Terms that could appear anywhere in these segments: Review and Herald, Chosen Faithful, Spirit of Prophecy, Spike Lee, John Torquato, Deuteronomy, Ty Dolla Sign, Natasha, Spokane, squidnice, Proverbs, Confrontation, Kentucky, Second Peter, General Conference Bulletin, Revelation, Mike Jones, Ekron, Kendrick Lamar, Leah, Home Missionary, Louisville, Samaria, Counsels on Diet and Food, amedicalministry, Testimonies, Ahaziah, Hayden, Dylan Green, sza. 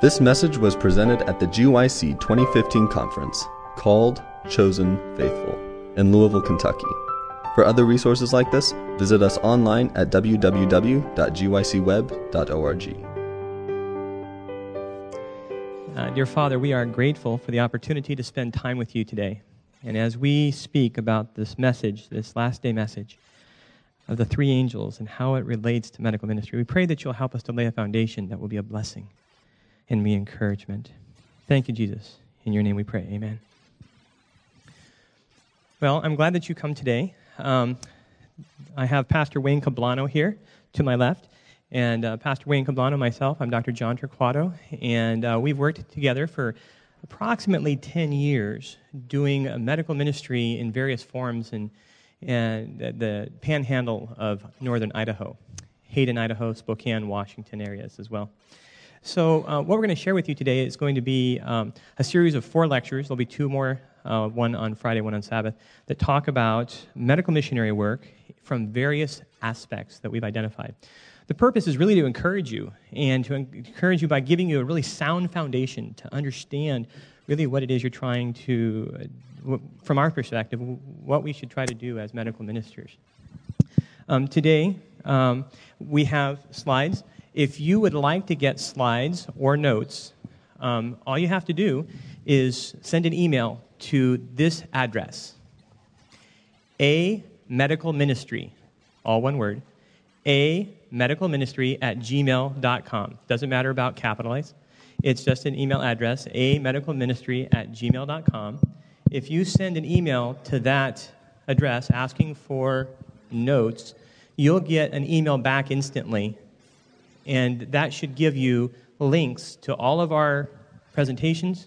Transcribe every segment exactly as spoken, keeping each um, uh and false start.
This message was presented at the G Y C twenty fifteen conference called Chosen Faithful in Louisville, Kentucky. For other resources like this, visit us online at w w w dot g y c web dot org. Uh, dear Father, we are grateful for the opportunity to spend time with you today. And as we speak about this message, this last day message of the three angels and how it relates to medical ministry, we pray that you'll help us to lay a foundation that will be a blessing and be encouragement. Thank you, Jesus. In your name we pray. Amen. Well, I'm glad that you come today. Um, I have Pastor Wayne Kablanow here to my left, and uh, Pastor Wayne Kablanow, myself, I'm Doctor John Torquato, and uh, we've worked together for approximately ten years doing a medical ministry in various forms in, in the panhandle of northern Idaho, Hayden, Idaho, Spokane, Washington areas as well. So uh, what we're going to share with you today is going to be um, a series of four lectures. There'll be two more, uh, one on Friday, one on Sabbath, that talk about medical missionary work from various aspects that we've identified. The purpose is really to encourage you, and to encourage you by giving you a really sound foundation to understand really what it is you're trying to, uh, from our perspective, what we should try to do as medical ministers. Um, today, um, we have slides. If you would like to get slides or notes, um, all you have to do is send an email to this address, amedicalministry, all one word, amedicalministry at gmail dot com. Doesn't matter about capitalized. It's just an email address, amedicalministry at gmail dot com. If you send an email to that address asking for notes, you'll get an email back instantly. And that should give you links to all of our presentations.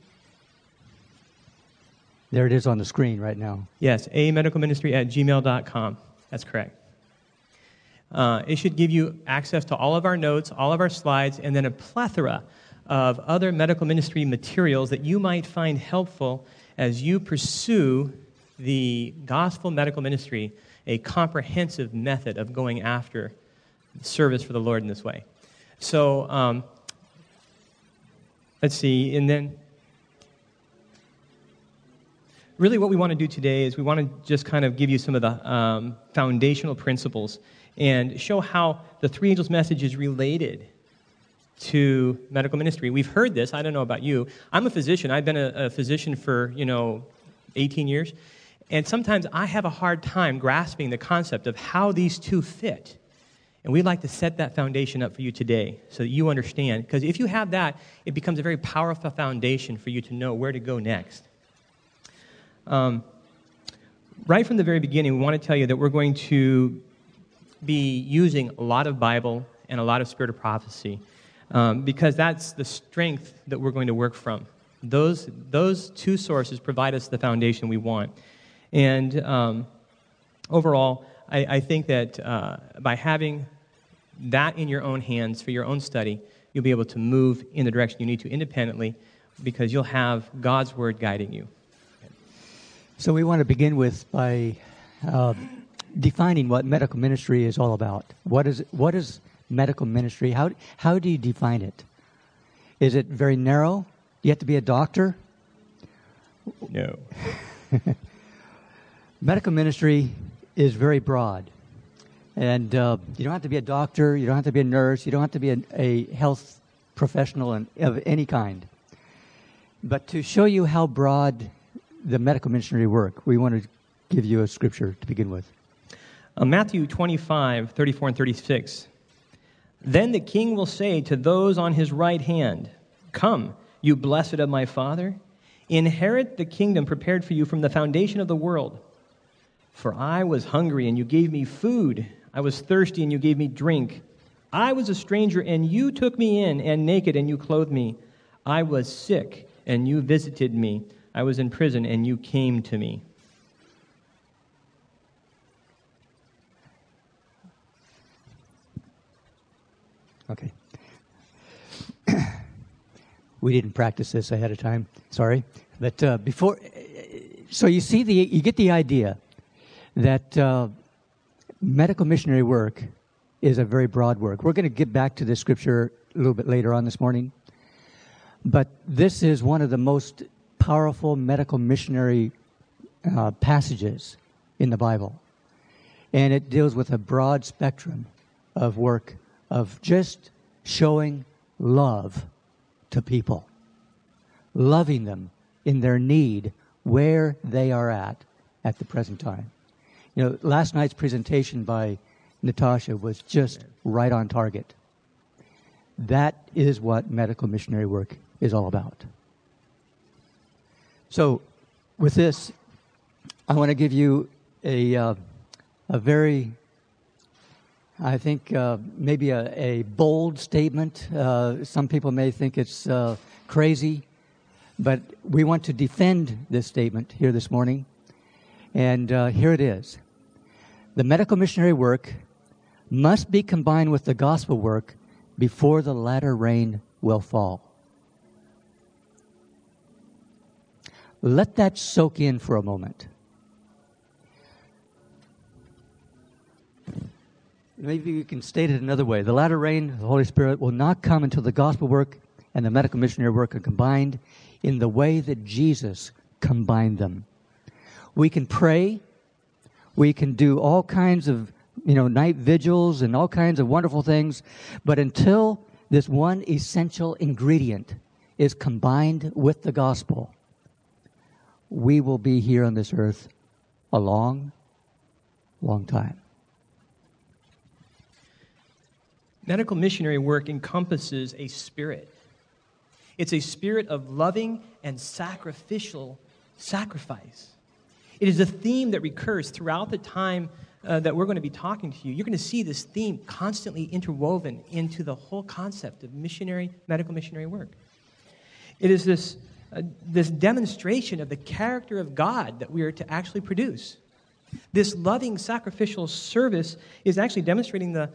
There it is on the screen right now. Yes, amedicalministry at gmail dot com. That's correct. Uh, it should give you access to all of our notes, all of our slides, and then a plethora of other medical ministry materials that you might find helpful as you pursue the gospel medical ministry, a comprehensive method of going after service for the Lord in this way. So, um, let's see, and then really what we want to do today is we want to just kind of give you some of the um, foundational principles and show how the three angels' message is related to medical ministry. We've heard this. I don't know about you. I'm a physician. I've been a, a physician for, you know, eighteen years, and sometimes I have a hard time grasping the concept of how these two fit. And we'd like to set that foundation up for you today so that you understand. Because if you have that, it becomes a very powerful foundation for you to know where to go next. Um, right from the very beginning, we want to tell you that we're going to be using a lot of Bible and a lot of Spirit of Prophecy, um, because that's the strength that we're going to work from. Those those two sources provide us the foundation we want. And um, overall, I, I think that uh, by having that in your own hands for your own study, you'll be able to move in the direction you need to independently because you'll have God's Word guiding you. So we want to begin with by uh, defining what medical ministry is all about. What is what is medical ministry? How how do you define it? Is it very narrow? Do you have to be a doctor? No. Medical ministry is very broad. And uh, you don't have to be a doctor, you don't have to be a nurse, you don't have to be a, a health professional in, of any kind. But to show you how broad the medical missionary work, we want to give you a scripture to begin with. Uh, Matthew twenty-five, thirty-four and thirty-six. Then the king will say to those on his right hand, "Come, you blessed of my Father, inherit the kingdom prepared for you from the foundation of the world. For I was hungry, and you gave me food. I was thirsty, and you gave me drink. I was a stranger, and you took me in, and naked, and you clothed me. I was sick, and you visited me. I was in prison, and you came to me." Okay. We didn't practice this ahead of time. Sorry. But uh, before, so you see the, you get the idea that uh, medical missionary work is a very broad work. We're going to get back to this scripture a little bit later on this morning. But this is one of the most powerful medical missionary uh, passages in the Bible. And it deals with a broad spectrum of work of just showing love to people, loving them in their need where they are at at the present time. You know, last night's presentation by Natasha was just right on target. That is what medical missionary work is all about. So with this, I want to give you a uh, a very, I think, uh, maybe a, a bold statement. Uh, some people may think it's uh, crazy, but we want to defend this statement here this morning. And uh, here it is. The medical missionary work must be combined with the gospel work before the latter rain will fall. Let that soak in for a moment. Maybe you can state it another way. The latter rain of the Holy Spirit will not come until the gospel work and the medical missionary work are combined in the way that Jesus combined them. We can pray. We can do all kinds of, you know, night vigils and all kinds of wonderful things. But until this one essential ingredient is combined with the gospel, we will be here on this earth a long, long time. Medical missionary work encompasses a spirit. It's a spirit of loving and sacrificial sacrifice. It is a theme that recurs throughout the time uh, that we're going to be talking to you. You're going to see this theme constantly interwoven into the whole concept of missionary, medical missionary work. It is this, uh, this demonstration of the character of God that we are to actually produce. This loving, sacrificial service is actually demonstrating the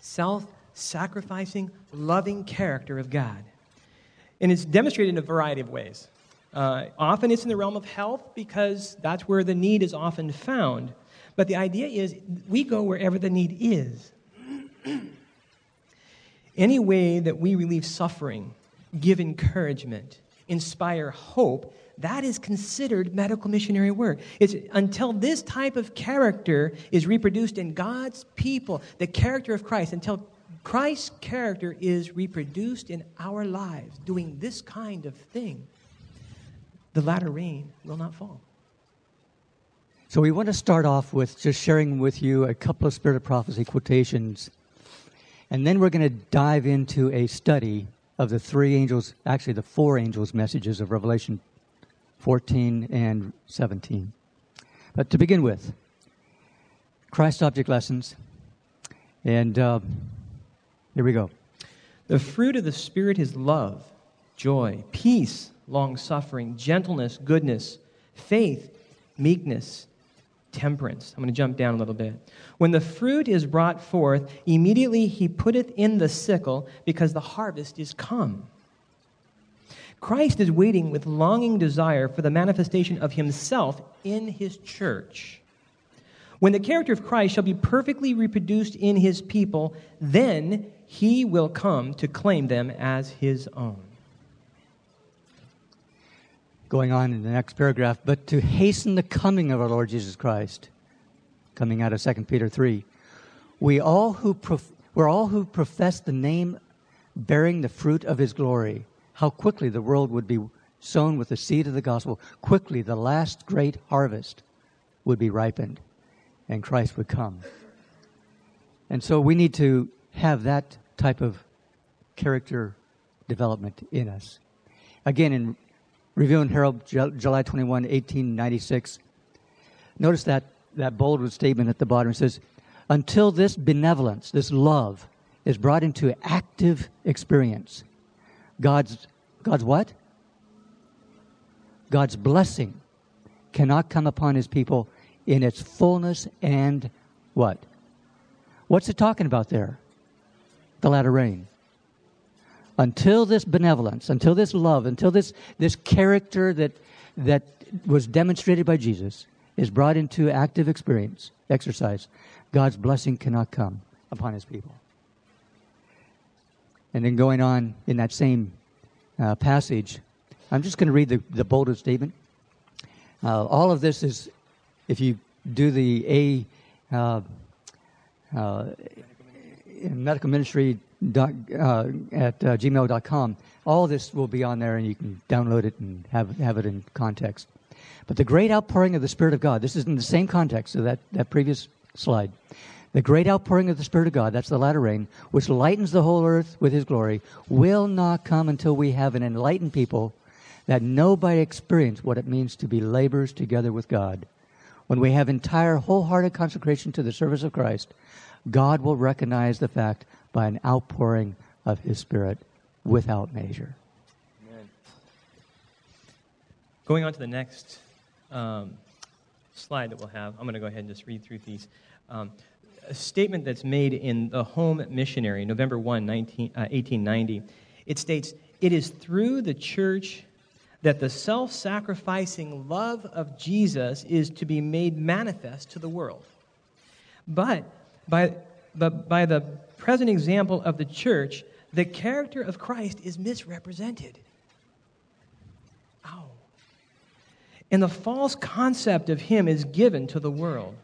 self-sacrificing, loving character of God. And it's demonstrated in a variety of ways. Uh, often it's in the realm of health because that's where the need is often found. But the idea is we go wherever the need is. Any way that we relieve suffering, give encouragement, inspire hope, that is considered medical missionary work. It's until this type of character is reproduced in God's people, the character of Christ, until Christ's character is reproduced in our lives, doing this kind of thing, the latter rain will not fall. So we want to start off with just sharing with you a couple of Spirit of Prophecy quotations. And then we're going to dive into a study of the three angels, actually the four angels' messages of Revelation fourteen and seventeen. But to begin with, Christ's Object Lessons. And uh, here we go. The fruit of the Spirit is love, joy, peace, long-suffering, gentleness, goodness, faith, meekness, temperance. I'm going to jump down a little bit. When the fruit is brought forth, immediately he putteth in the sickle, because the harvest is come. Christ is waiting with longing desire for the manifestation of himself in his church. When the character of Christ shall be perfectly reproduced in his people, then he will come to claim them as his own. Going on in the next paragraph, but to hasten the coming of our Lord Jesus Christ, coming out of Second Peter three, we all who prof- we're all who profess the name bearing the fruit of his glory. How quickly the world would be sown with the seed of the gospel. Quickly the last great harvest would be ripened, and Christ would come. And so we need to have that type of character development in us. Again, in Review and Herald, July twenty-first, eighteen ninety-six. Notice that, that bold statement at the bottom. It says, until this benevolence, this love, is brought into active experience, God's, God's what? God's blessing cannot come upon his people in its fullness and what? What's it talking about there? The latter rain. Until this benevolence, until this love, until this, this character that that was demonstrated by Jesus is brought into active experience, exercise, God's blessing cannot come upon his people. And then going on in that same uh, passage. I'm just going to read the, the bolded statement. Uh, all of this is, if you do the A, uh, uh, medical ministry dot, uh, at uh, gmail dot com, all this will be on there, and you can download it and have, have it in context. But the great outpouring of the Spirit of God, this is in the same context of that, that previous slide. The great outpouring of the Spirit of God, that's the latter rain, which lightens the whole earth with His glory, will not come until we have an enlightened people that know by experience what it means to be laborers together with God. When we have entire wholehearted consecration to the service of Christ, God will recognize the fact by an outpouring of His Spirit without measure. Amen. Going on to the next um, slide that we'll have, I'm going to go ahead and just read through these. Um, a statement that's made in the Home Missionary, November first, eighteen ninety, it states, "It is through the church that the self-sacrificing love of Jesus is to be made manifest to the world. But by, but by the present example of the church, the character of Christ is misrepresented." Ow. "And the false concept of Him is given to the world."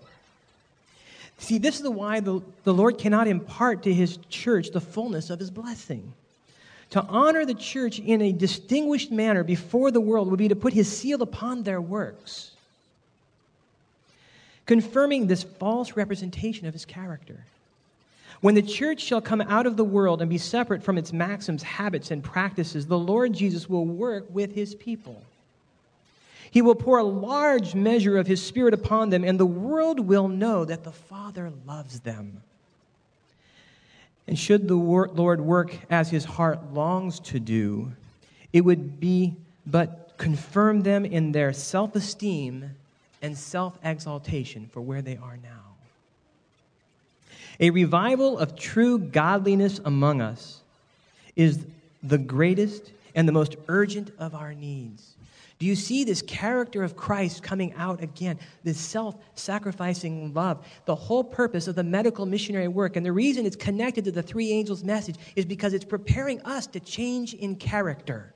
See, this is why the, the Lord cannot impart to His church the fullness of His blessing. To honor the church in a distinguished manner before the world would be to put His seal upon their works, confirming this false representation of His character. "When the church shall come out of the world and be separate from its maxims, habits, and practices, the Lord Jesus will work with His people. He will pour a large measure of His Spirit upon them, and the world will know that the Father loves them. And should the Lord work as His heart longs to do, it would be but confirm them in their self-esteem and self-exaltation for where they are now. A revival of true godliness among us is the greatest and the most urgent of our needs." Do you see this character of Christ coming out again? This self-sacrificing love. The whole purpose of the medical missionary work, and the reason it's connected to the three angels' message, is because it's preparing us to change in character.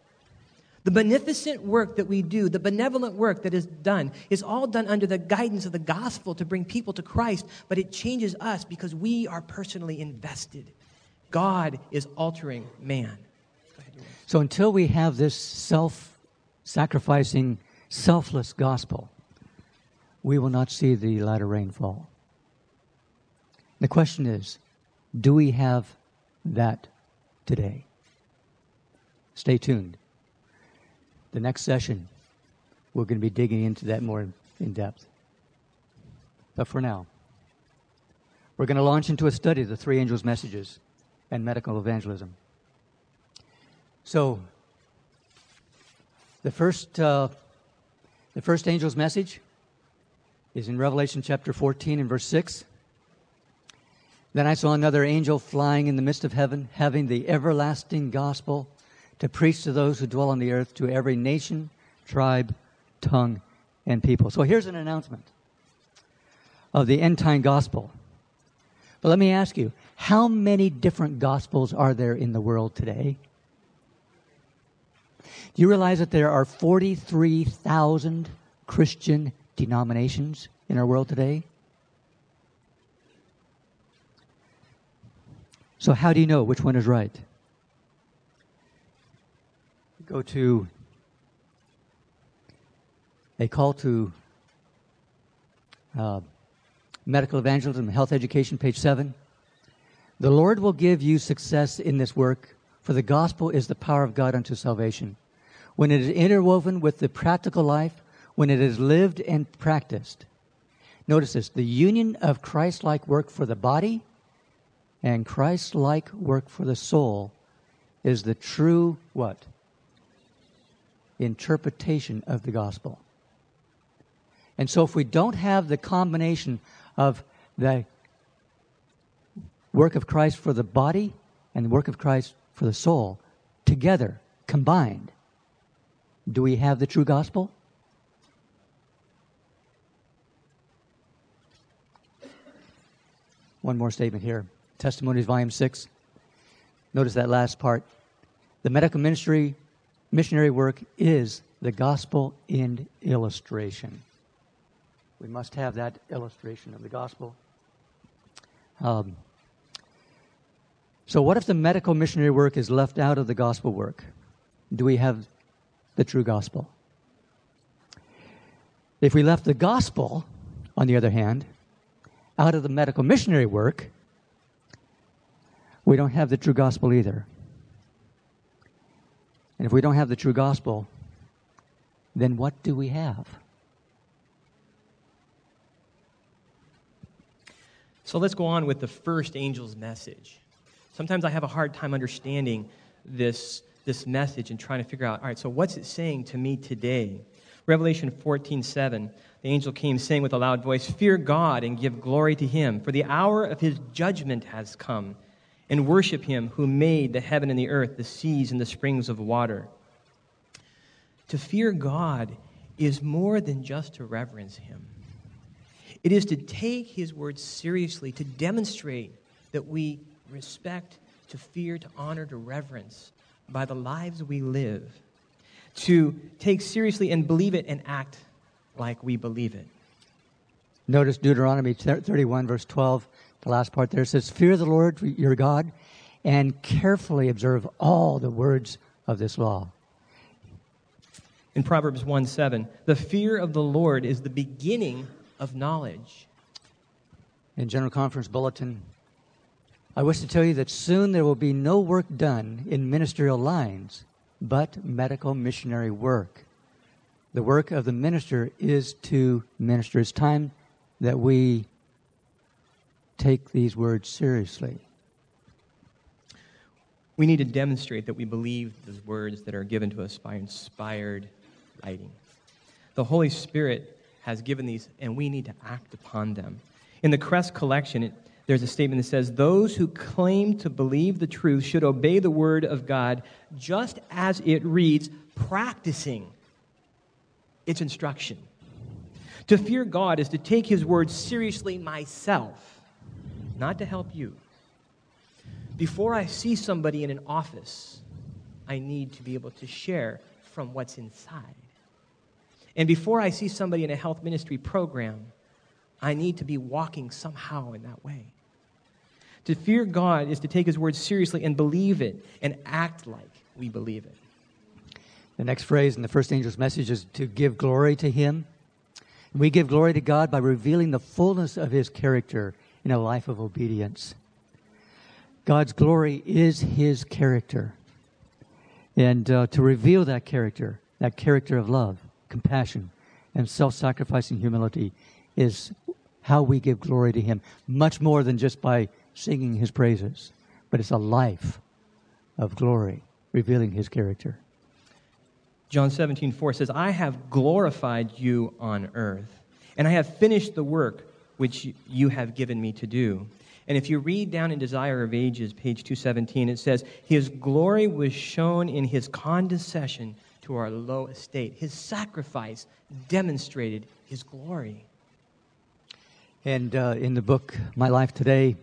The beneficent work that we do, the benevolent work that is done, is all done under the guidance of the gospel to bring people to Christ, but it changes us because we are personally invested. God is altering man. So until we have this self-sacrificing, selfless gospel, we will not see the latter rain fall. The question is, do we have that today? Stay tuned. The next session, we're going to be digging into that more in depth. But for now, we're going to launch into a study of the three angels' messages and medical evangelism. So, the first, uh, the first angel's message is in Revelation chapter fourteen and verse six. "Then I saw another angel flying in the midst of heaven, having the everlasting gospel to preach to those who dwell on the earth, to every nation, tribe, tongue, and people." So here's an announcement of the end-time gospel. But let me ask you, how many different gospels are there in the world today? Do you realize that there are forty-three thousand Christian denominations in our world today? So how do you know which one is right? Go to a call to uh, medical evangelism, health education, page seven. "The Lord will give you success in this work, for the gospel is the power of God unto salvation. When it is interwoven with the practical life, when it is lived and practiced." Notice this, the union of Christ-like work for the body and Christ-like work for the soul is the true what? Interpretation of the gospel. And so if we don't have the combination of the work of Christ for the body and the work of Christ for the soul together, combined, do we have the true gospel? One more statement here. Testimonies, volume six. Notice that last part. The medical ministry missionary work is the gospel in illustration. We must have that illustration of the gospel. Um, so what if the medical missionary work is left out of the gospel work? Do we have the true gospel? If we left the gospel, on the other hand, out of the medical missionary work, we don't have the true gospel either. And if we don't have the true gospel, then what do we have? So let's go on with the first angel's message. Sometimes I have a hard time understanding this, this message and trying to figure out, all right, so what's it saying to me today? Revelation fourteen seven, the angel came saying with a loud voice, "Fear God and give glory to him, for the hour of his judgment has come, and worship him who made the heaven and the earth, the seas and the springs of water." To fear God is more than just to reverence him. It is to take his word seriously, to demonstrate that we respect, to fear, to honor, to reverence by the lives we live, to take seriously and believe it and act like we believe it. Notice Deuteronomy thirty-one, verse twelve, the last part there says, "Fear the Lord your God and carefully observe all the words of this law." In Proverbs one seven, "The fear of the Lord is the beginning of knowledge." In General Conference Bulletin, "I wish to tell you that soon there will be no work done in ministerial lines but medical missionary work. The work of the minister is to minister." It's time that we take these words seriously. We need to demonstrate that we believe those words that are given to us by inspired writing. The Holy Spirit has given these, and we need to act upon them. In the Crest Collection, it, there's a statement that says, "Those who claim to believe the truth should obey the word of God just as it reads, practicing its instruction." To fear God is to take his word seriously myself, not to help you. Before I see somebody in an office, I need to be able to share from what's inside. And before I see somebody in a health ministry program, I need to be walking somehow in that way. To fear God is to take his word seriously and believe it and act like we believe it. The next phrase in the first angel's message is to give glory to him. We give glory to God by revealing the fullness of his character in a life of obedience. God's glory is his character. And uh, to reveal that character, that character of love, compassion, and self-sacrificing humility is how we give glory to him, much more than just by singing his praises, but it's a life of glory, revealing his character. John seventeen four says, "I have glorified you on earth, and I have finished the work which you have given me to do." And if you read down in Desire of Ages, page two seventeen, it says, "His glory was shown in his condescension to our low estate." His sacrifice demonstrated his glory. And uh, in the book, My Life Today,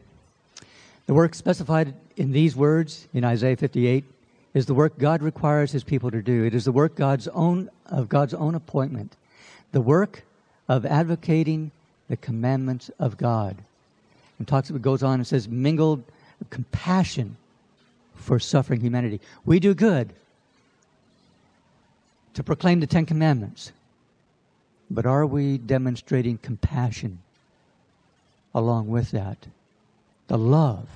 the work specified in these words in Isaiah fifty-eight is the work God requires his people to do. It is the work God's own of God's own appointment, the work of advocating the commandments of God. And talks it goes on and says, mingled compassion for suffering humanity. We do good to proclaim the Ten Commandments, but are we demonstrating compassion along with that? The love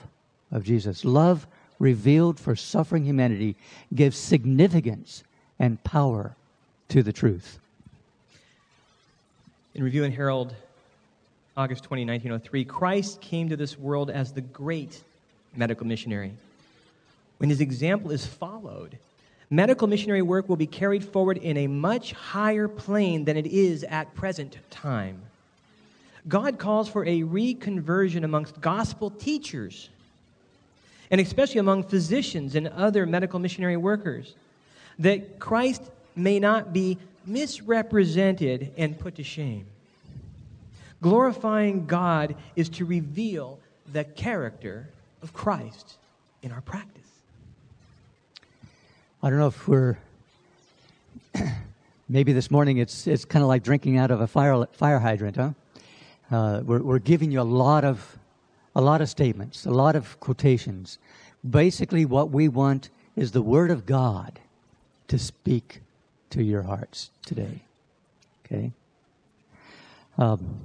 of Jesus, love revealed for suffering humanity, gives significance and power to the truth. In Review and Herald, August twentieth, nineteen oh three, "Christ came to this world as the great medical missionary. When his example is followed, medical missionary work will be carried forward in a much higher plane than it is at present time. God calls for a reconversion amongst gospel teachers, and especially among physicians and other medical missionary workers, that Christ may not be misrepresented and put to shame." Glorifying God is to reveal the character of Christ in our practice. I don't know if we're Maybe this morning it's it's kind of like drinking out of a fire fire hydrant, huh? Uh, we're we're giving you a lot of a lot of statements, a lot of quotations. Basically, what we want is the Word of God to speak to your hearts today. Okay. Um,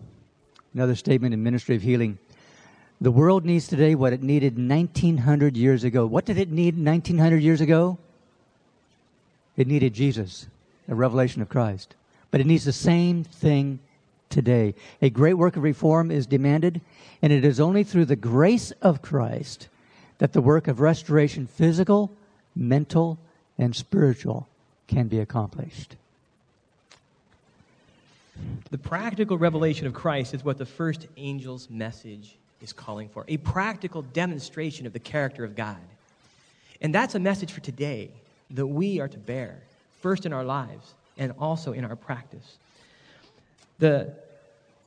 another statement in Ministry of Healing: the world needs today what it needed nineteen hundred years ago. What did it need nineteen hundred years ago? It needed Jesus. A revelation of Christ. But it needs the same thing today. A great work of reform is demanded, and it is only through the grace of Christ that the work of restoration, physical, mental, and spiritual, can be accomplished. The practical revelation of Christ is what the first angel's message is calling for. A practical demonstration of the character of God. And that's a message for today that we are to bear. First in our lives, and also in our practice. The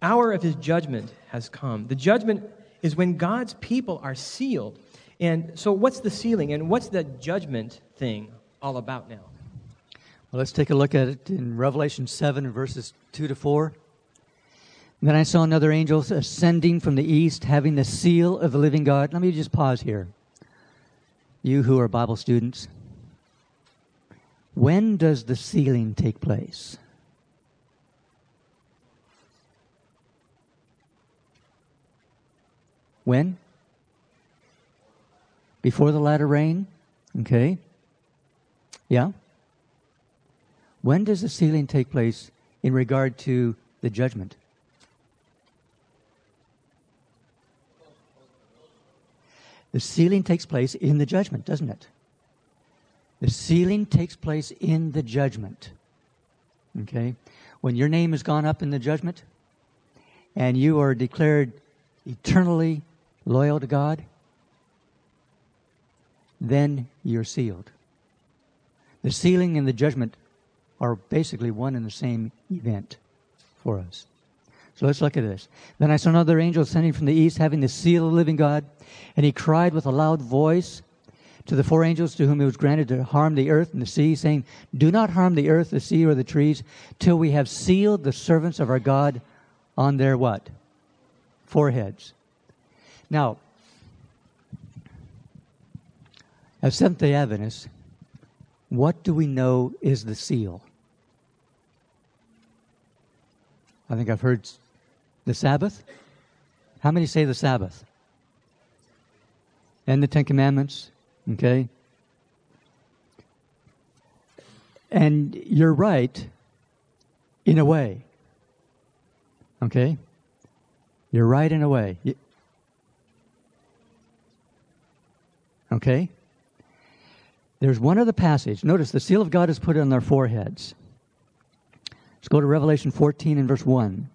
hour of his judgment has come. The judgment is when God's people are sealed. And so what's the sealing, and what's the judgment thing all about now? Well, let's take a look at it in Revelation seven, verses two to four. Then I saw another angel ascending from the east, having the seal of the living God. Let me just pause here. You who are Bible students, when does the sealing take place? When? Before the latter rain? Okay. Yeah? When does the sealing take place in regard to the judgment? The sealing takes place in the judgment, doesn't it? The sealing takes place in the judgment. Okay? When your name has gone up in the judgment and you are declared eternally loyal to God, then you're sealed. The sealing and the judgment are basically one and the same event for us. So let's look at this. Then I saw another angel ascending from the east, having the seal of the living God, and he cried with a loud voice to the four angels to whom it was granted to harm the earth and the sea, saying, "Do not harm the earth, the sea, or the trees, till we have sealed the servants of our God on their what? Foreheads." Now, as Seventh-day Adventists, what do we know is the seal? I think I've heard the Sabbath. How many say the Sabbath? And the Ten Commandments. Okay? And you're right, in a way. Okay? You're right in a way. Okay? There's one other passage. Notice, the seal of God is put on their foreheads. Let's go to Revelation fourteen and verse one.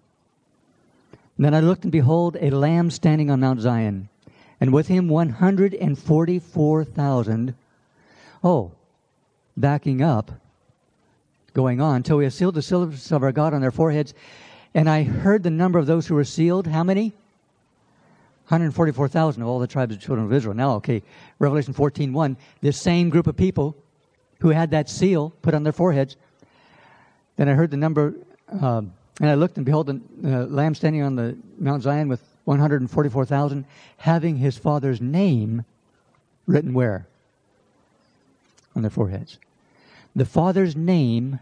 Then I looked, and behold, a lamb standing on Mount Zion, and with him one hundred forty-four thousand. Oh, backing up, going on, till we have sealed the servants of our God on their foreheads. And I heard the number of those who were sealed. How many? one hundred forty-four thousand of all the tribes of the children of Israel. Now, okay, Revelation fourteen one, this same group of people who had that seal put on their foreheads. Then I heard the number, um, and I looked, and behold, the uh, lamb standing on the Mount Zion with one hundred forty-four thousand, having his Father's name written where? On their foreheads. The Father's name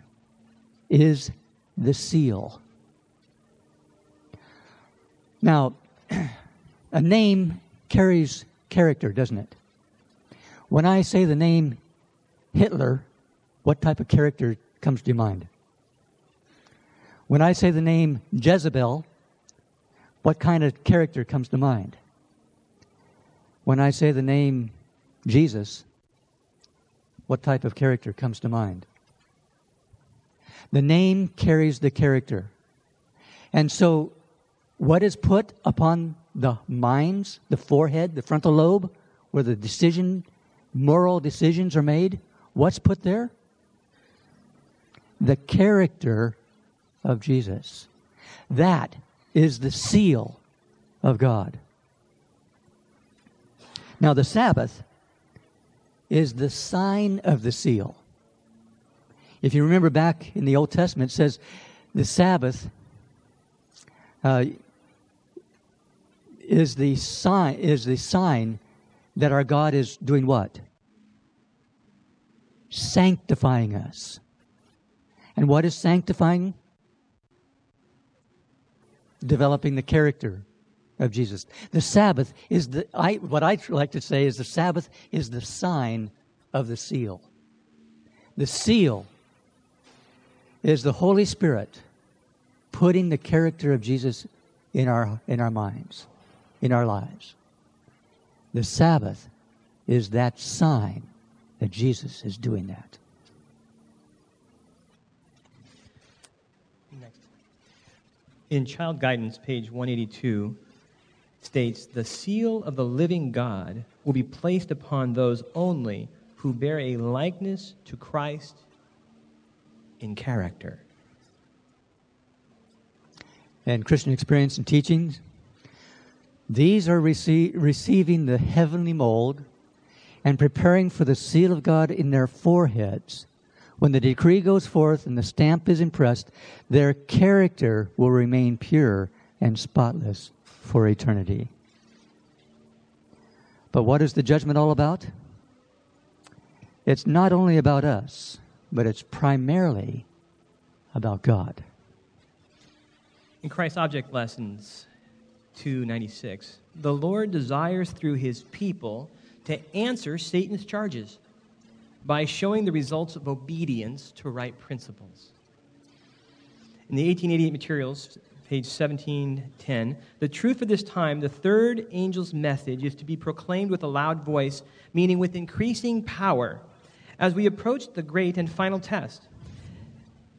is the seal. Now, a name carries character, doesn't it? When I say the name Hitler, what type of character comes to your mind? When I say the name Jezebel, what kind of character comes to mind? When I say the name Jesus, what type of character comes to mind? The name carries the character. And so, what is put upon the minds, the forehead, the frontal lobe, where the decision, moral decisions are made, what's put there? The character of Jesus. That is the seal of God. Now, the Sabbath is the sign of the seal. If you remember back in the Old Testament, it says the Sabbath uh, is the sign is the sign that our God is doing what? Sanctifying us. And what is sanctifying? Developing the character of Jesus. The Sabbath is the, I, what I like to say is the Sabbath is the sign of the seal. The seal is the Holy Spirit putting the character of Jesus in our in our minds, in our lives. The Sabbath is that sign that Jesus is doing that. Next. In Child Guidance, page one eighty-two, states, the seal of the living God will be placed upon those only who bear a likeness to Christ in character. And Christian experience and teachings, these are rece- receiving the heavenly mold and preparing for the seal of God in their foreheads. When the decree goes forth and the stamp is impressed, their character will remain pure and spotless for eternity. But what is the judgment all about? It's not only about us, but it's primarily about God. In Christ's Object Lessons two ninety-six, the Lord desires through His people to answer Satan's charges by showing the results of obedience to right principles. In the eighteen eighty-eight materials, page seventeen ten, the truth of this time, the third angel's message is to be proclaimed with a loud voice, meaning with increasing power. As we approach the great and final test,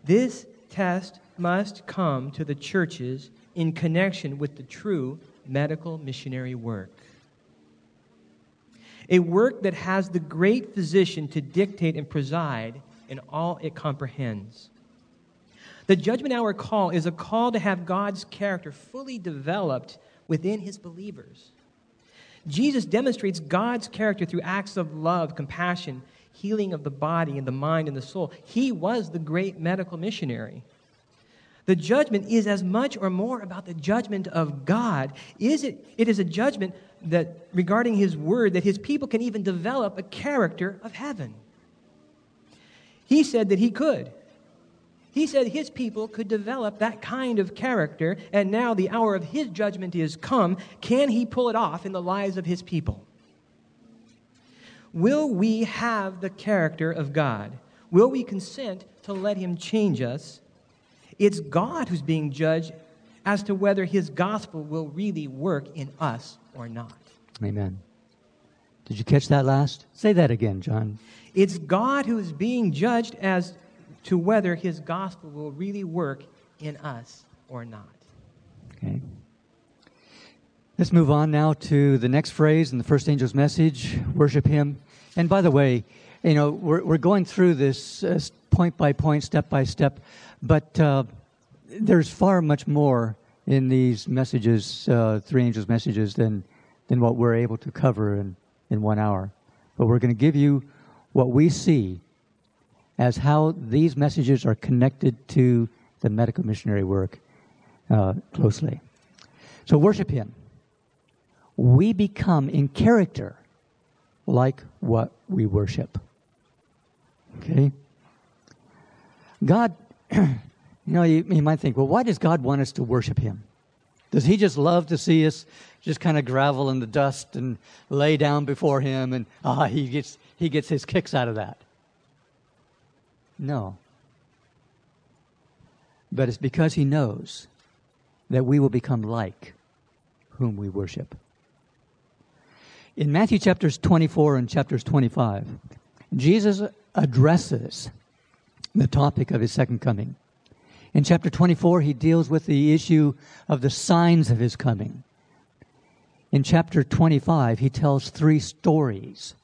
this test must come to the churches in connection with the true medical missionary work. A work that has the great physician to dictate and preside in all it comprehends. The judgment hour call is a call to have God's character fully developed within His believers. Jesus demonstrates God's character through acts of love, compassion, healing of the body and the mind and the soul. He was the great medical missionary. The judgment is as much or more about the judgment of God. Is it, it is a judgment that regarding His word that His people can even develop a character of heaven. He said that He could. He said His people could develop that kind of character, and now the hour of His judgment is come. Can He pull it off in the lives of His people? Will we have the character of God? Will we consent to let Him change us? It's God who's being judged as to whether His gospel will really work in us or not. Amen. Did you catch that last? Say that again, John. It's God who is being judged as to whether His gospel will really work in us or not. Okay. Let's move on now to the next phrase in the first angel's message, worship Him. And by the way, you know, we're, we're going through this uh, point by point, step by step, but uh, there's far much more in these messages, uh, three angels' messages, than than what we're able to cover in, in one hour. But we're going to give you what we see as how these messages are connected to the medical missionary work uh, closely. So worship Him. We become in character like what we worship. Okay? God, you know, you, you might think, well, why does God want us to worship Him? Does He just love to see us just kind of grovel in the dust and lay down before Him and ah, he gets he gets his kicks out of that? No. But it's because He knows that we will become like whom we worship. In Matthew chapters twenty-four and chapters twenty-five, Jesus addresses the topic of His second coming. In chapter twenty-four, He deals with the issue of the signs of His coming. In chapter twenty-five, He tells three stories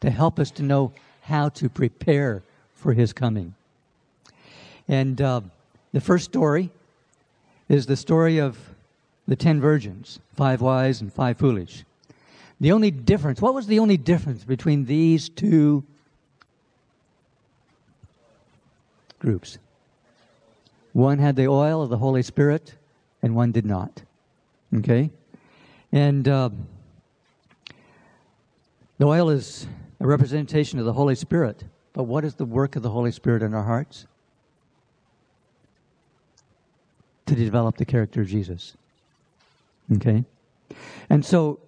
to help us to know how to prepare for His coming. And uh, the first story is the story of the ten virgins, five wise and five foolish. The only difference, what was the only difference between these two groups. One had the oil of the Holy Spirit, and one did not. Okay? And uh, the oil is a representation of the Holy Spirit. But what is the work of the Holy Spirit in our hearts? To develop the character of Jesus. Okay? And so,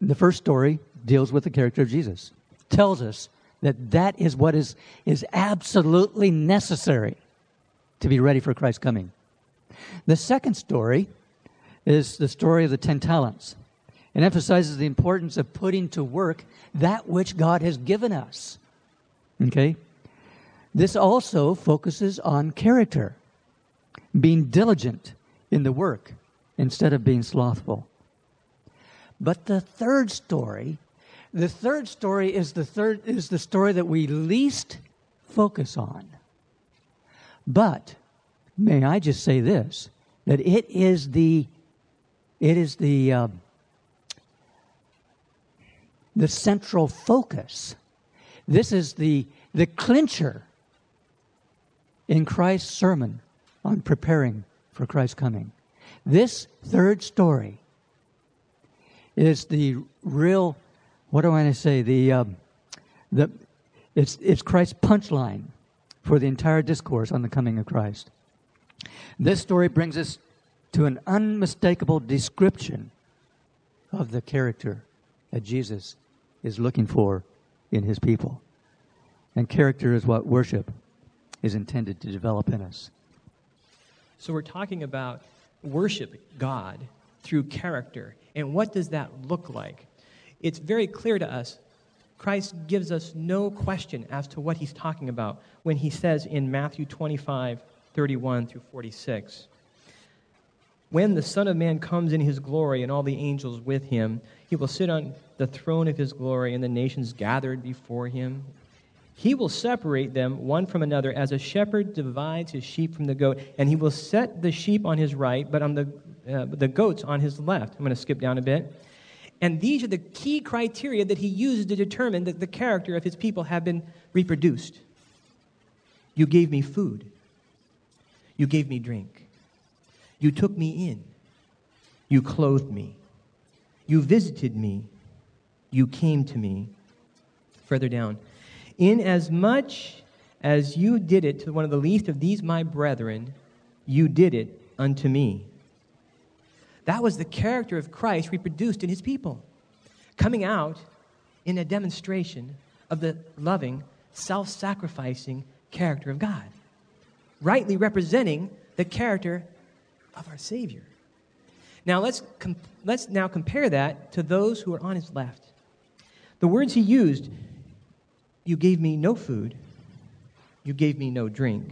the first story deals with the character of Jesus. Tells us that that is what is, is absolutely necessary to be ready for Christ's coming. The second story is the story of the ten talents. It emphasizes the importance of putting to work that which God has given us. Okay? This also focuses on character. Being diligent in the work instead of being slothful. But the third story, the third story is the third is the story that we least focus on. But may I just say this, that it is the it is the uh, the central focus. This is the the clincher in Christ's sermon on preparing for Christ's coming. This third story is the real, what do I want to say, the, uh, the it's, it's Christ's punchline for the entire discourse on the coming of Christ. This story brings us to an unmistakable description of the character that Jesus is looking for in his people. And character is what worship is intended to develop in us. So we're talking about worship God through character. And what does that look like? It's very clear to us. Christ gives us no question as to what he's talking about when he says in Matthew twenty-five, thirty-one through forty-six, "When the Son of Man comes in his glory and all the angels with him, he will sit on the throne of his glory and the nations gathered before him. He will separate them one from another as a shepherd divides his sheep from the goat, and he will set the sheep on his right, but on the uh, the goats on his left." I'm going to skip down a bit. And these are the key criteria that he uses to determine that the character of his people have been reproduced. You gave me food. You gave me drink. You took me in. You clothed me. You visited me. You came to me. Further down, "Inasmuch as you did it to one of the least of these my brethren, you did it unto me." That was the character of Christ reproduced in his people, coming out in a demonstration of the loving, self-sacrificing character of God, rightly representing the character of our Savior. Now let's com- let's now compare that to those who are on his left. The words he used: "You gave me no food. You gave me no drink.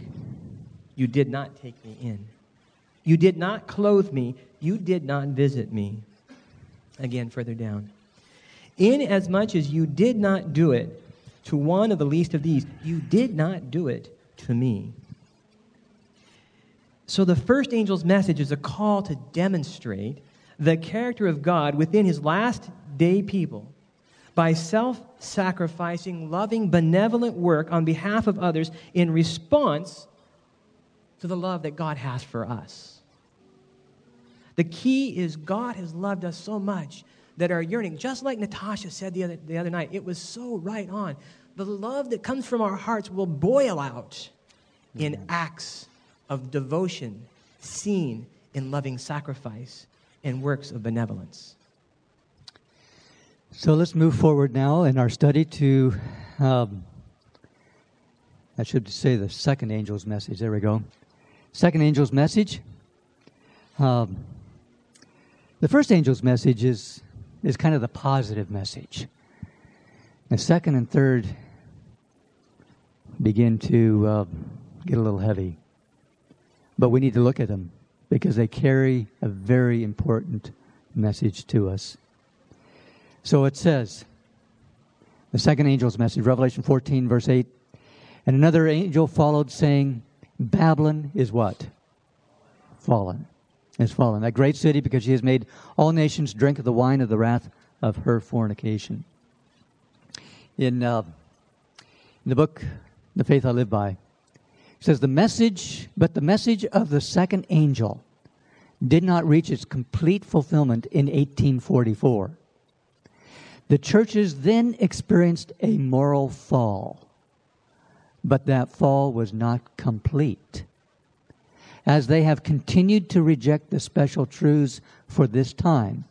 You did not take me in. You did not clothe me. You did not visit me." Again, further down, "Inasmuch as you did not do it to one of the least of these, you did not do it to me." So the first angel's message is a call to demonstrate the character of God within his last day people by self-sacrificing, loving, benevolent work on behalf of others in response to the love that God has for us. The key is God has loved us so much that our yearning, just like Natasha said the other, the other night, it was so right on. The love that comes from our hearts will boil out in acts of devotion seen in loving sacrifice and works of benevolence. So let's move forward now in our study to, um, I should say the second angel's message. There we go. Second angel's message. Um, the first angel's message is, is kind of the positive message. The second and third begin to uh, get a little heavy. But we need to look at them because they carry a very important message to us. So it says, the second angel's message, Revelation fourteen, verse eight, "And another angel followed, saying, Babylon is what? Fallen. Is fallen. That great city, because she has made all nations drink of the wine of the wrath of her fornication." In, uh, in the book, The Faith I Live By, It says, the message, but the message of the second angel did not reach its complete fulfillment in eighteen forty-four. The churches then experienced a moral fall, but that fall was not complete, as they have continued to reject the special truths for this time.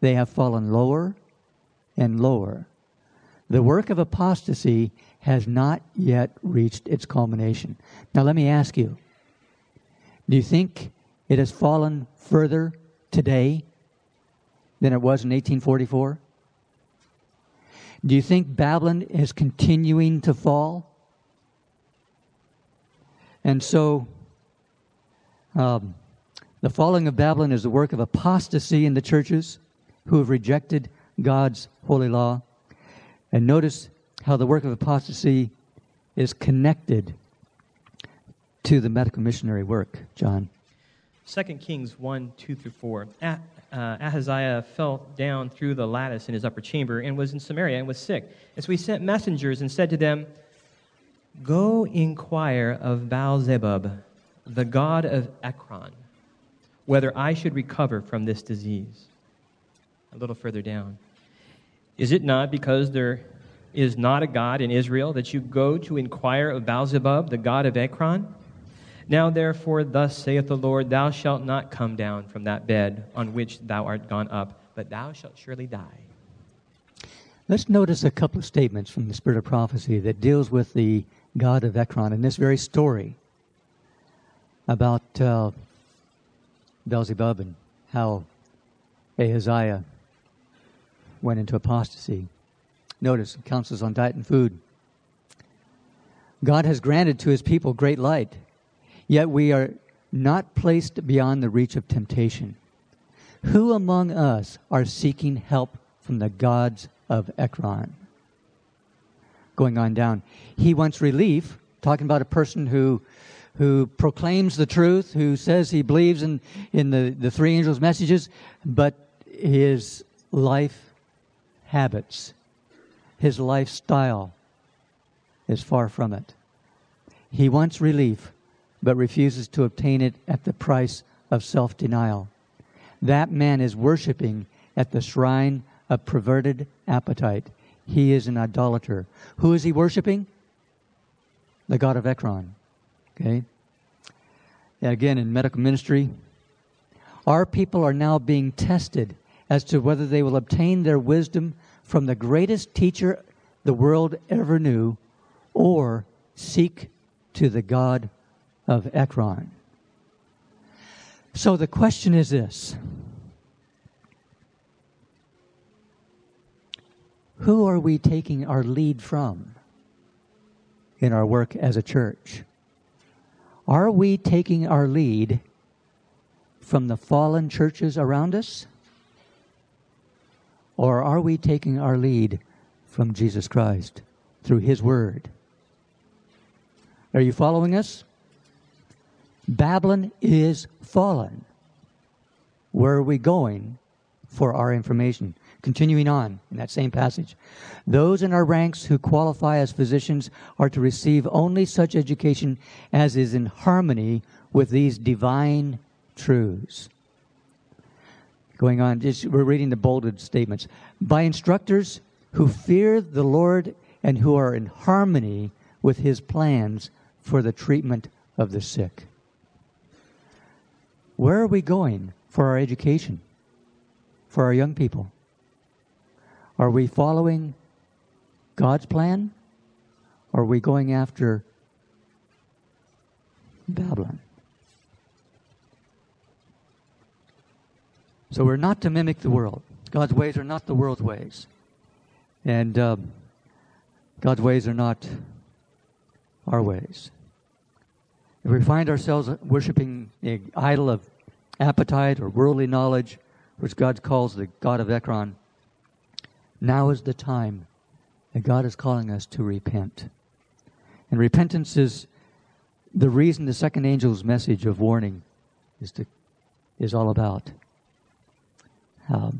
They have fallen lower and lower. The work of apostasy has not yet reached its culmination. Now let me ask you, do you think it has fallen further today than it was in eighteen forty-four? Do you think Babylon is continuing to fall? And so, um, the falling of Babylon is the work of apostasy in the churches who have rejected God's holy law. And notice how the work of apostasy is connected to the medical missionary work, John. Second Kings one, two through four. Ah, uh, Ahaziah fell down through the lattice in his upper chamber and was in Samaria and was sick. And so he sent messengers and said to them, "Go inquire of Baal-zebub, the god of Ekron, whether I should recover from this disease." A little further down. "Is it not because there is not a god in Israel that you go to inquire of Baal-zebub, the god of Ekron? Now therefore, thus saith the Lord, thou shalt not come down from that bed on which thou art gone up, but thou shalt surely die." Let's notice a couple of statements from the Spirit of Prophecy that deals with the god of Ekron in this very story about uh, Beelzebub and how Ahaziah went into apostasy. Notice, counsels on diet and food. "God has granted to his people great light, yet we are not placed beyond the reach of temptation. Who among us are seeking help from the gods of Ekron?" Going on down, he wants relief, talking about a person who who proclaims the truth, who says he believes in, in the, the three angels' messages, but his life habits, his lifestyle is far from it. He wants relief, but refuses to obtain it at the price of self-denial. That man is worshiping at the shrine of perverted appetite. He is an idolater. Who is he worshiping? The god of Ekron. Okay. Again, in medical ministry, "Our people are now being tested as to whether they will obtain their wisdom from the greatest teacher the world ever knew, or seek to the god of Ekron." So the question is this: who are we taking our lead from in our work as a church? Are we taking our lead from the fallen churches around us? Or are we taking our lead from Jesus Christ through his word? Are you following us? Babylon is fallen. Where are we going for our information? Continuing on in that same passage, "Those in our ranks who qualify as physicians are to receive only such education as is in harmony with these divine truths." Going on, just, we're reading the bolded statements. "By instructors who fear the Lord and who are in harmony with his plans for the treatment of the sick." Where are we going for our education, for our young people? Are we following God's plan, or are we going after Babylon? So we're not to mimic the world. God's ways are not the world's ways. And um, God's ways are not our ways. If we find ourselves worshiping the idol of appetite or worldly knowledge, which God calls the god of Ekron, now is the time that God is calling us to repent. And repentance is the reason the second angel's message of warning is to, is all about. Um,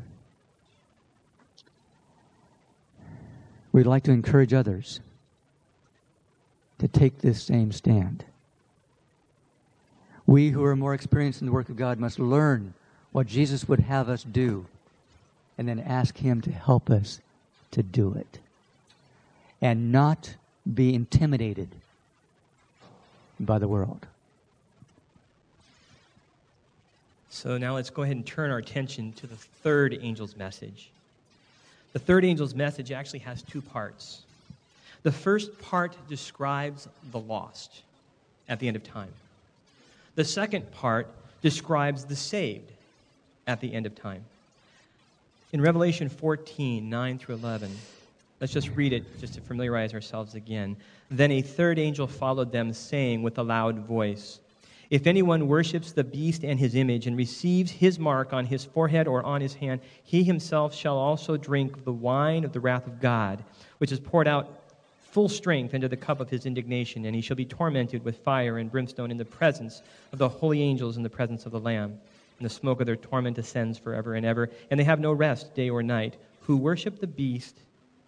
we'd like to encourage others to take this same stand. We who are more experienced in the work of God must learn what Jesus would have us do and then ask Him to help us to do it and not be intimidated by the world. So now let's go ahead and turn our attention to the third angel's message. The third angel's message actually has two parts. The first part describes the lost at the end of time. The second part describes the saved at the end of time. In Revelation fourteen, nine through eleven, let's just read it just to familiarize ourselves again. Then a third angel followed them, saying with a loud voice, "If anyone worships the beast and his image and receives his mark on his forehead or on his hand, he himself shall also drink the wine of the wrath of God, which is poured out full strength into the cup of his indignation, and he shall be tormented with fire and brimstone in the presence of the holy angels and the presence of the Lamb. And the smoke of their torment ascends forever and ever, and they have no rest day or night, who worship the beast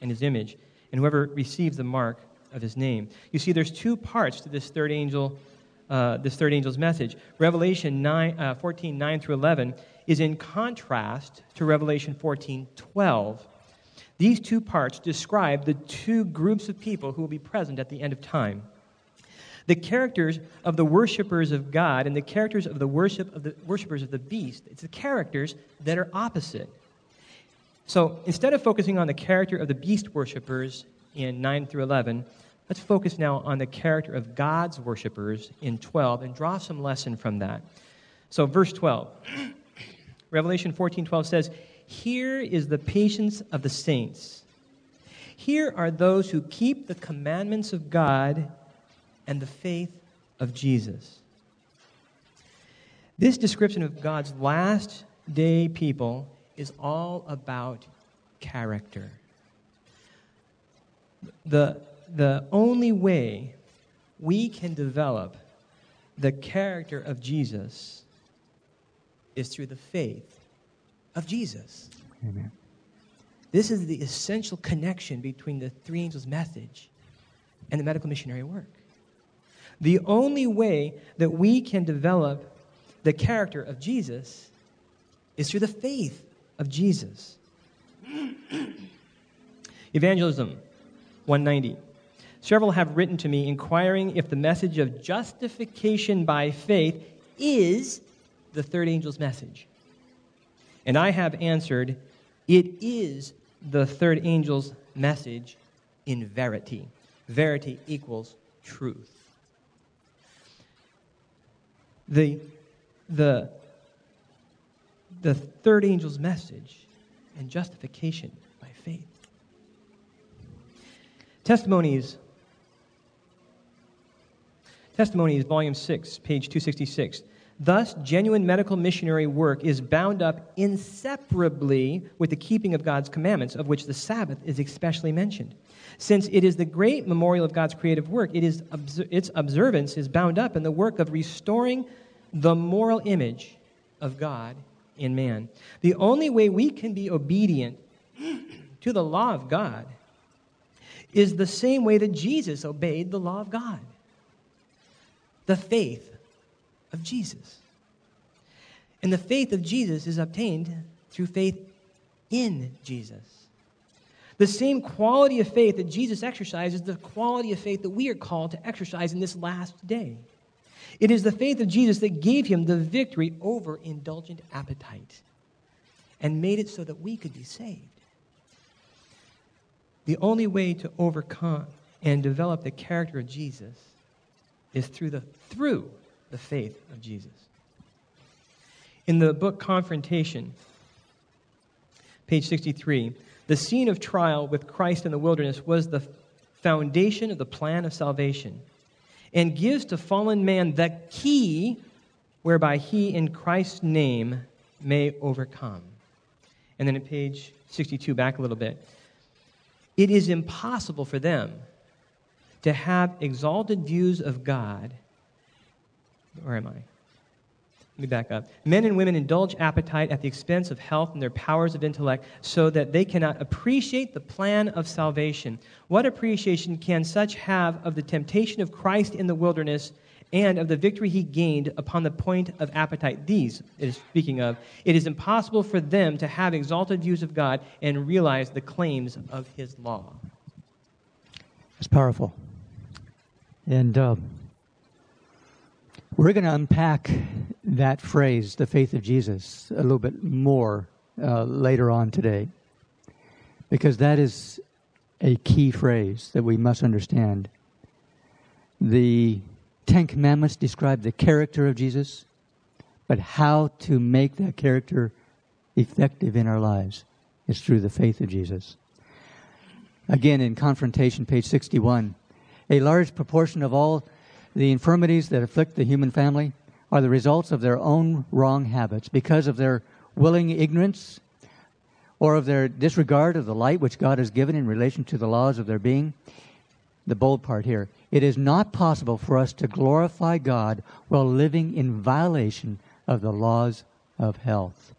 and his image, and whoever receives the mark of his name." You see, there's two parts to this third angel Uh, this third angel's message. Revelation nine, uh, fourteen, nine through eleven is in contrast to Revelation fourteen, twelve. These two parts describe the two groups of people who will be present at the end of time. The characters of the worshipers of God and the characters of the worship of the worshipers of the beast, it's the characters that are opposite. So instead of focusing on the character of the beast worshipers in nine through eleven, let's focus now on the character of God's worshipers in twelve and draw some lesson from that. So verse twelve, Revelation fourteen twelve says, "Here is the patience of the saints. Here are those who keep the commandments of God and the faith of Jesus." This description of God's last day people is all about character. The The only way we can develop the character of Jesus is through the faith of Jesus. Amen. This is the essential connection between the three angels' message and the medical missionary work. The only way that we can develop the character of Jesus is through the faith of Jesus. Evangelism one ninety. "Several have written to me inquiring if the message of justification by faith is the third angel's message. And I have answered, it is the third angel's message in verity." Verity equals truth. The, the, the third angel's message and justification by faith. Testimonies. Testimonies, Volume six, page two sixty-six. "Thus, genuine medical missionary work is bound up inseparably with the keeping of God's commandments, of which the Sabbath is especially mentioned. Since it is the great memorial of God's creative work, it is obser- its observance is bound up in the work of restoring the moral image of God in man." The only way we can be obedient to the law of God is the same way that Jesus obeyed the law of God. The faith of Jesus. And the faith of Jesus is obtained through faith in Jesus. The same quality of faith that Jesus exercised is the quality of faith that we are called to exercise in this last day. It is the faith of Jesus that gave him the victory over indulgent appetite and made it so that we could be saved. The only way to overcome and develop the character of Jesus is through the through the faith of Jesus. In the book Confrontation, page sixty-three, "The scene of trial with Christ in the wilderness was the foundation of the plan of salvation, and gives to fallen man the key whereby he in Christ's name may overcome." And then at page sixty-two, back a little bit, "It is impossible for them to have exalted views of God." Where am I? Let me back up. "Men and women indulge appetite at the expense of health and their powers of intellect so that they cannot appreciate the plan of salvation. What appreciation can such have of the temptation of Christ in the wilderness and of the victory he gained upon the point of appetite. These, it is speaking of, it is impossible for them to have exalted views of God and realize the claims of his law. That's powerful. And uh, we're going to unpack that phrase, the faith of Jesus, a little bit more uh, later on today, because that is a key phrase that we must understand. The Ten Commandments describe the character of Jesus, but how to make that character effective in our lives is through the faith of Jesus. Again, in Confrontation, page sixty-one, a large proportion of all the infirmities that afflict the human family are the results of their own wrong habits because of their willing ignorance or of their disregard of the light which God has given in relation to the laws of their being. The bold part here. It is not possible for us to glorify God while living in violation of the laws of health.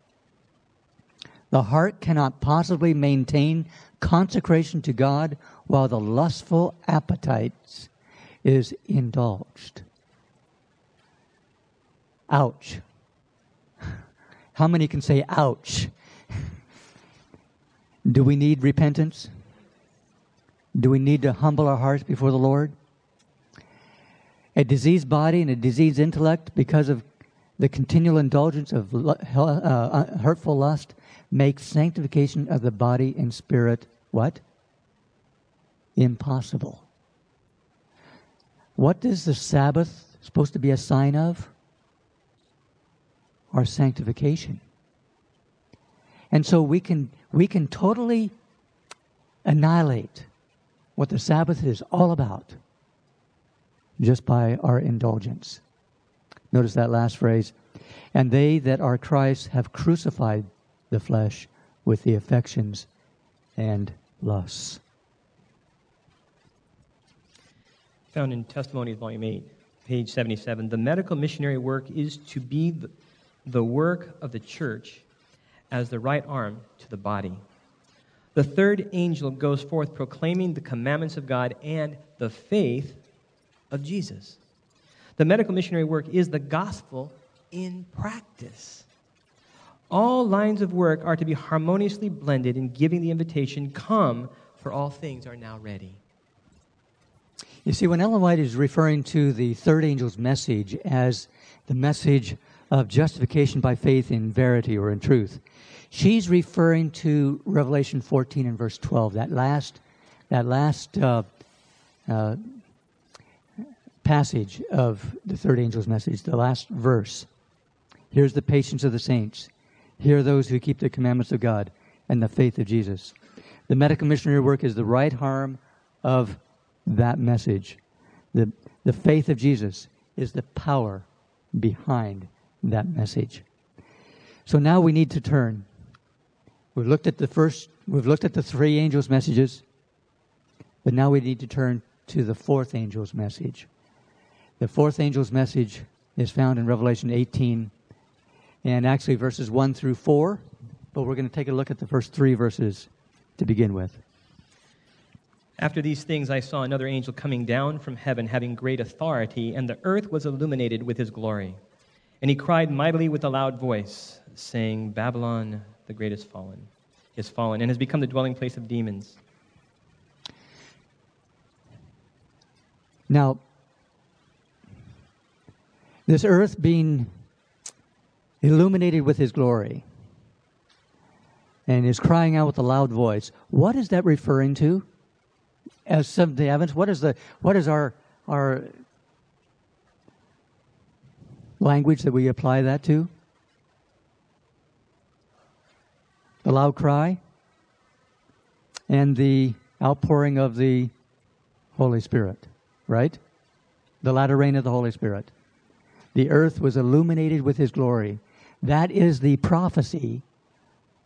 The heart cannot possibly maintain consecration to God while the lustful appetites is indulged. Ouch. How many can say ouch? Do we need repentance? Do we need to humble our hearts before the Lord? A diseased body and a diseased intellect because of the continual indulgence of uh, hurtful lust makes sanctification of the body and spirit what? Impossible. What is the Sabbath supposed to be a sign of? Our sanctification. And so we can we can totally annihilate what the Sabbath is all about just by our indulgence. Notice that last phrase. And they that are Christ have crucified the flesh with the affections and lusts. Found in Testimonies, Volume eight, page seventy-seven. The medical missionary work is to be the work of the church as the right arm to the body. The third angel goes forth proclaiming the commandments of God and the faith of Jesus. The medical missionary work is the gospel in practice. All lines of work are to be harmoniously blended in giving the invitation, come, for all things are now ready. You see, when Ellen White is referring to the third angel's message as the message of justification by faith in verity or in truth, she's referring to Revelation fourteen and verse twelve, that last that last uh, uh, passage of the third angel's message, the last verse. Here's the patience of the saints. Here are those who keep the commandments of God and the faith of Jesus. The medical missionary work is the right arm of that message. The, the faith of Jesus is the power behind that message. So now we need to turn. We've looked at the first, we've looked at the three angels' messages, but now we need to turn to the fourth angel's message. The fourth angel's message is found in Revelation eighteen, and actually verses one through four, but we're going to take a look at the first three verses to begin with. After these things I saw another angel coming down from heaven, having great authority, and the earth was illuminated with his glory. And he cried mightily with a loud voice, saying, Babylon the great is fallen, is fallen, and has become the dwelling place of demons. Now, this earth being illuminated with his glory and is crying out with a loud voice, what is that referring to? As Seventh-day Adventists, what is the what is our our language that we apply that to? The loud cry and the outpouring of the Holy Spirit, right? The latter rain of the Holy Spirit. The earth was illuminated with his glory. That is the prophecy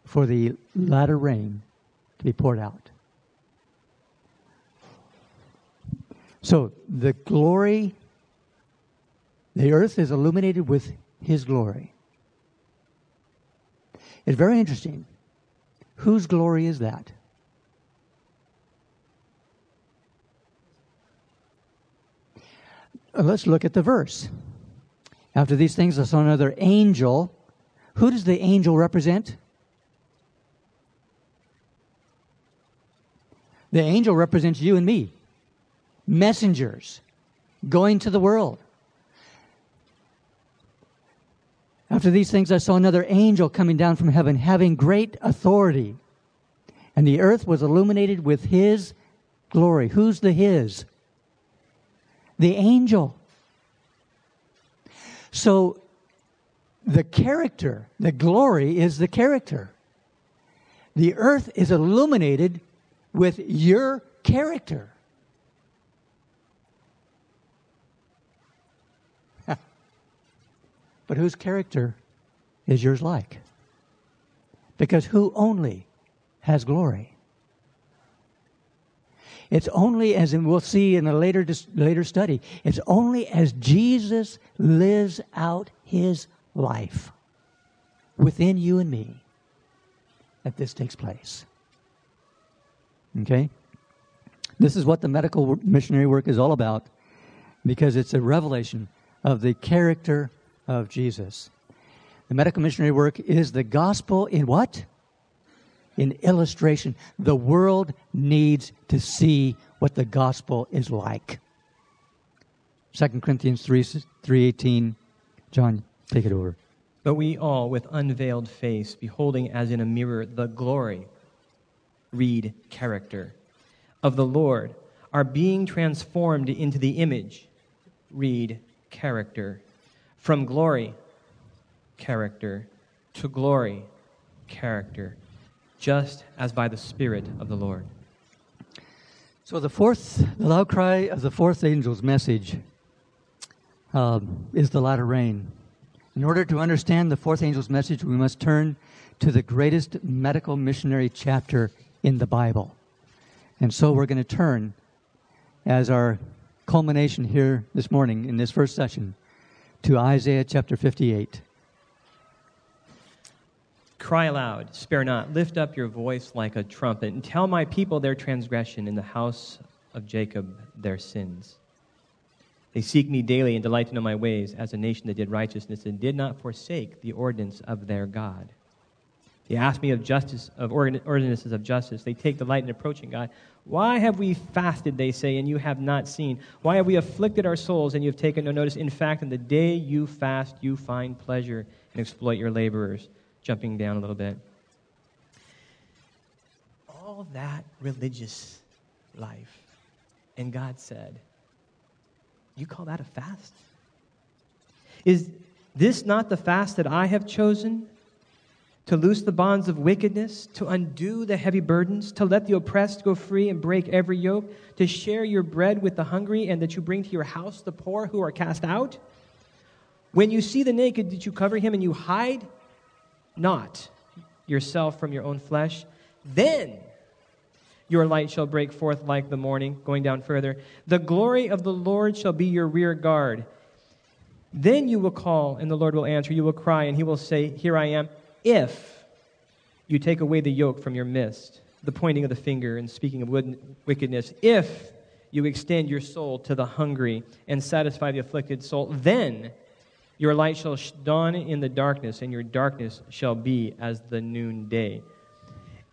for the latter rain to be poured out. So the glory, the earth is illuminated with his glory. It's very interesting. Whose glory is that? let's look at the verse. After these things, I saw another angel. Who does the angel represent? The angel represents you and me. Messengers going to the world. After these things, I saw another angel coming down from heaven, having great authority. And the earth was illuminated with his glory. Who's the his? The angel. So the character, the glory is the character. The earth is illuminated with your character. But whose character is yours like? Because who only has glory? It's only, as we'll see in a later later study, it's only as Jesus lives out his life within you and me that this takes place. Okay? This is what the medical missionary work is all about, because it's a revelation of the character of Jesus. The medical missionary work is the gospel in what? In illustration. The world needs to see what the gospel is like. Second Corinthians three three eighteen. John, take it over. But we all, with unveiled face, beholding as in a mirror the glory, read character, of the Lord, are being transformed into the image, read character. From glory, character, to glory, character, just as by the Spirit of the Lord. So the fourth, the loud cry of the fourth angel's message um, is the latter rain. In order to understand the fourth angel's message, we must turn to the greatest medical missionary chapter in the Bible. And so we're going to turn as our culmination here this morning in this first session to Isaiah chapter fifty-eight. Cry aloud, spare not, lift up your voice like a trumpet, and tell my people their transgression, in the house of Jacob their sins. They seek me daily and delight to know my ways, as a nation that did righteousness and did not forsake the ordinance of their God. They ask me of justice, of ordinances of justice. They take delight in approaching God. Why have we fasted, they say, and you have not seen? Why have we afflicted our souls, and you have taken no notice? In fact, on the day you fast, you find pleasure and exploit your laborers. Jumping down a little bit. All that religious life. And God said, you call that a fast? Is this not the fast that I have chosen? To loose the bonds of wickedness, to undo the heavy burdens, to let the oppressed go free and break every yoke, to share your bread with the hungry, and that you bring to your house the poor who are cast out? When you see the naked, did you cover him, and you hide not yourself from your own flesh? Then your light shall break forth like the morning. Going down further, the glory of the Lord shall be your rear guard. Then you will call, and the Lord will answer. You will cry, and he will say, here I am. If you take away the yoke from your midst, the pointing of the finger and speaking of wickedness, if you extend your soul to the hungry and satisfy the afflicted soul, then your light shall dawn in the darkness, and your darkness shall be as the noonday.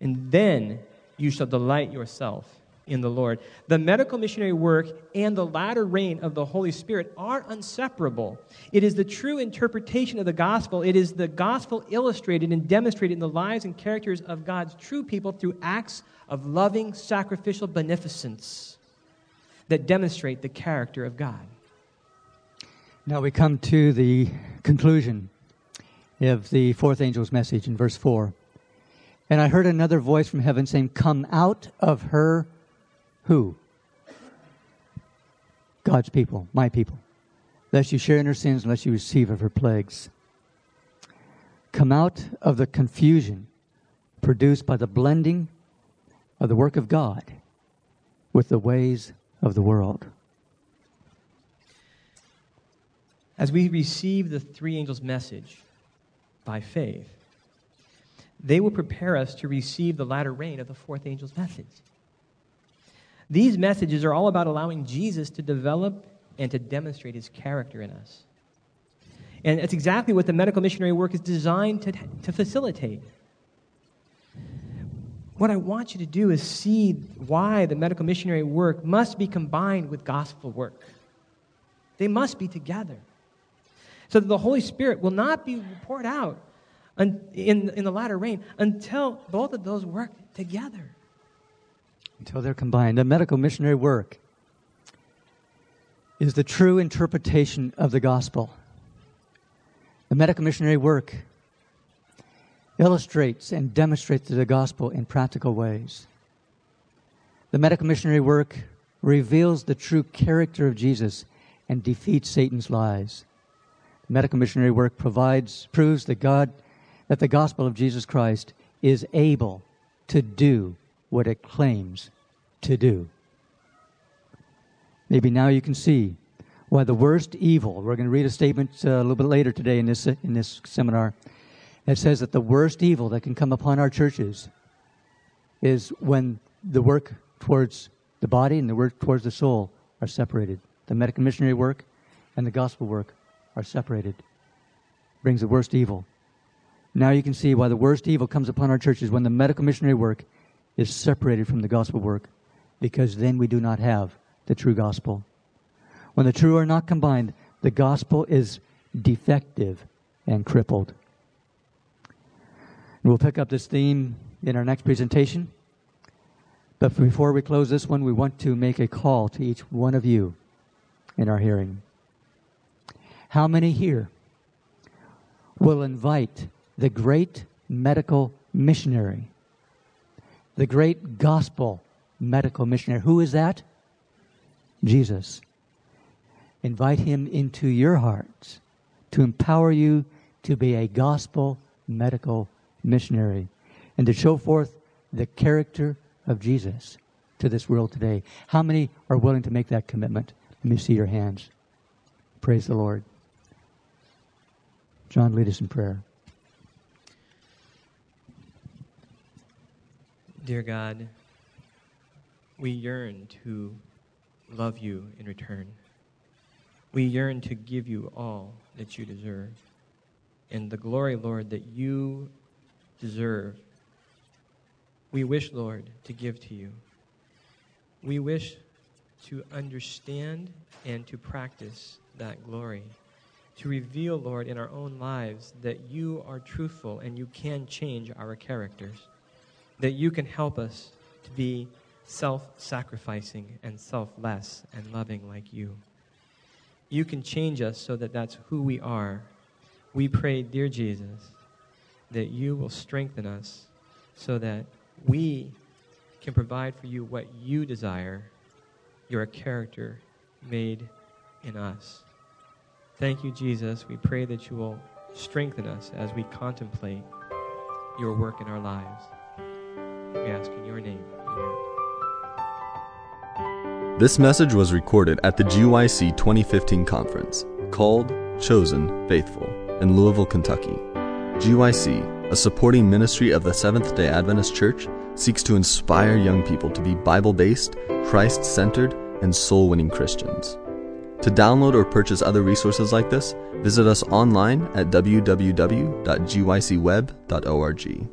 And then you shall delight yourself in the Lord. The medical missionary work and the latter rain of the Holy Spirit are inseparable. It is the true interpretation of the gospel. It is the gospel illustrated and demonstrated in the lives and characters of God's true people through acts of loving, sacrificial beneficence that demonstrate the character of God. Now we come to the conclusion of the fourth angel's message in verse four. And I heard another voice from heaven saying, come out of her. Who? God's people, my people. Lest you share in her sins, lest you receive of her plagues. Come out of the confusion produced by the blending of the work of God with the ways of the world. As we receive the three angels' message by faith, they will prepare us to receive the latter rain of the fourth angel's message. These messages are all about allowing Jesus to develop and to demonstrate his character in us. And that's exactly what the medical missionary work is designed to, to facilitate. What I want you to do is see why the medical missionary work must be combined with gospel work. They must be together, so that the Holy Spirit will not be poured out in, in, in the latter rain until both of those work together. Until they're combined. The medical missionary work is the true interpretation of the gospel. The medical missionary work illustrates and demonstrates the gospel in practical ways. The medical missionary work reveals the true character of Jesus and defeats Satan's lies. The medical missionary work provides, proves that God, that the gospel of Jesus Christ is able to do what it claims to do. Maybe now you can see why the worst evil, we're going to read a statement uh, a little bit later today in this, in this seminar, that says that the worst evil that can come upon our churches is when the work towards the body and the work towards the soul are separated. The medical missionary work and the gospel work are separated. It brings the worst evil. Now you can see why the worst evil comes upon our churches when the medical missionary work is separated from the gospel work, because then we do not have the true gospel. When the two are not combined, the gospel is defective and crippled. And we'll pick up this theme in our next presentation. But before we close this one, we want to make a call to each one of you in our hearing. How many here will invite the great medical missionary, the great gospel medical missionary? Who is that? Jesus. Invite him into your hearts to empower you to be a gospel medical missionary and to show forth the character of Jesus to this world today. How many are willing to make that commitment? Let me see your hands. Praise the Lord. John, lead us in prayer. Dear God, we yearn to love you in return. We yearn to give you all that you deserve, and the glory, Lord, that you deserve. We wish, Lord, to give to you. We wish to understand and to practice that glory, to reveal, Lord, in our own lives that you are truthful and you can change our characters, that you can help us to be self-sacrificing and selfless and loving like you. You can change us so that that's who we are. We pray, dear Jesus, that you will strengthen us so that we can provide for you what you desire, your character made in us. Thank you, Jesus. We pray that you will strengthen us as we contemplate your work in our lives. We ask in your name. Amen. This message was recorded at the G Y C twenty fifteen conference called Chosen Faithful in Louisville, Kentucky. G Y C, a supporting ministry of the Seventh-day Adventist Church, seeks to inspire young people to be Bible-based, Christ-centered, and soul-winning Christians. To download or purchase other resources like this, visit us online at w w w dot g y c web dot org.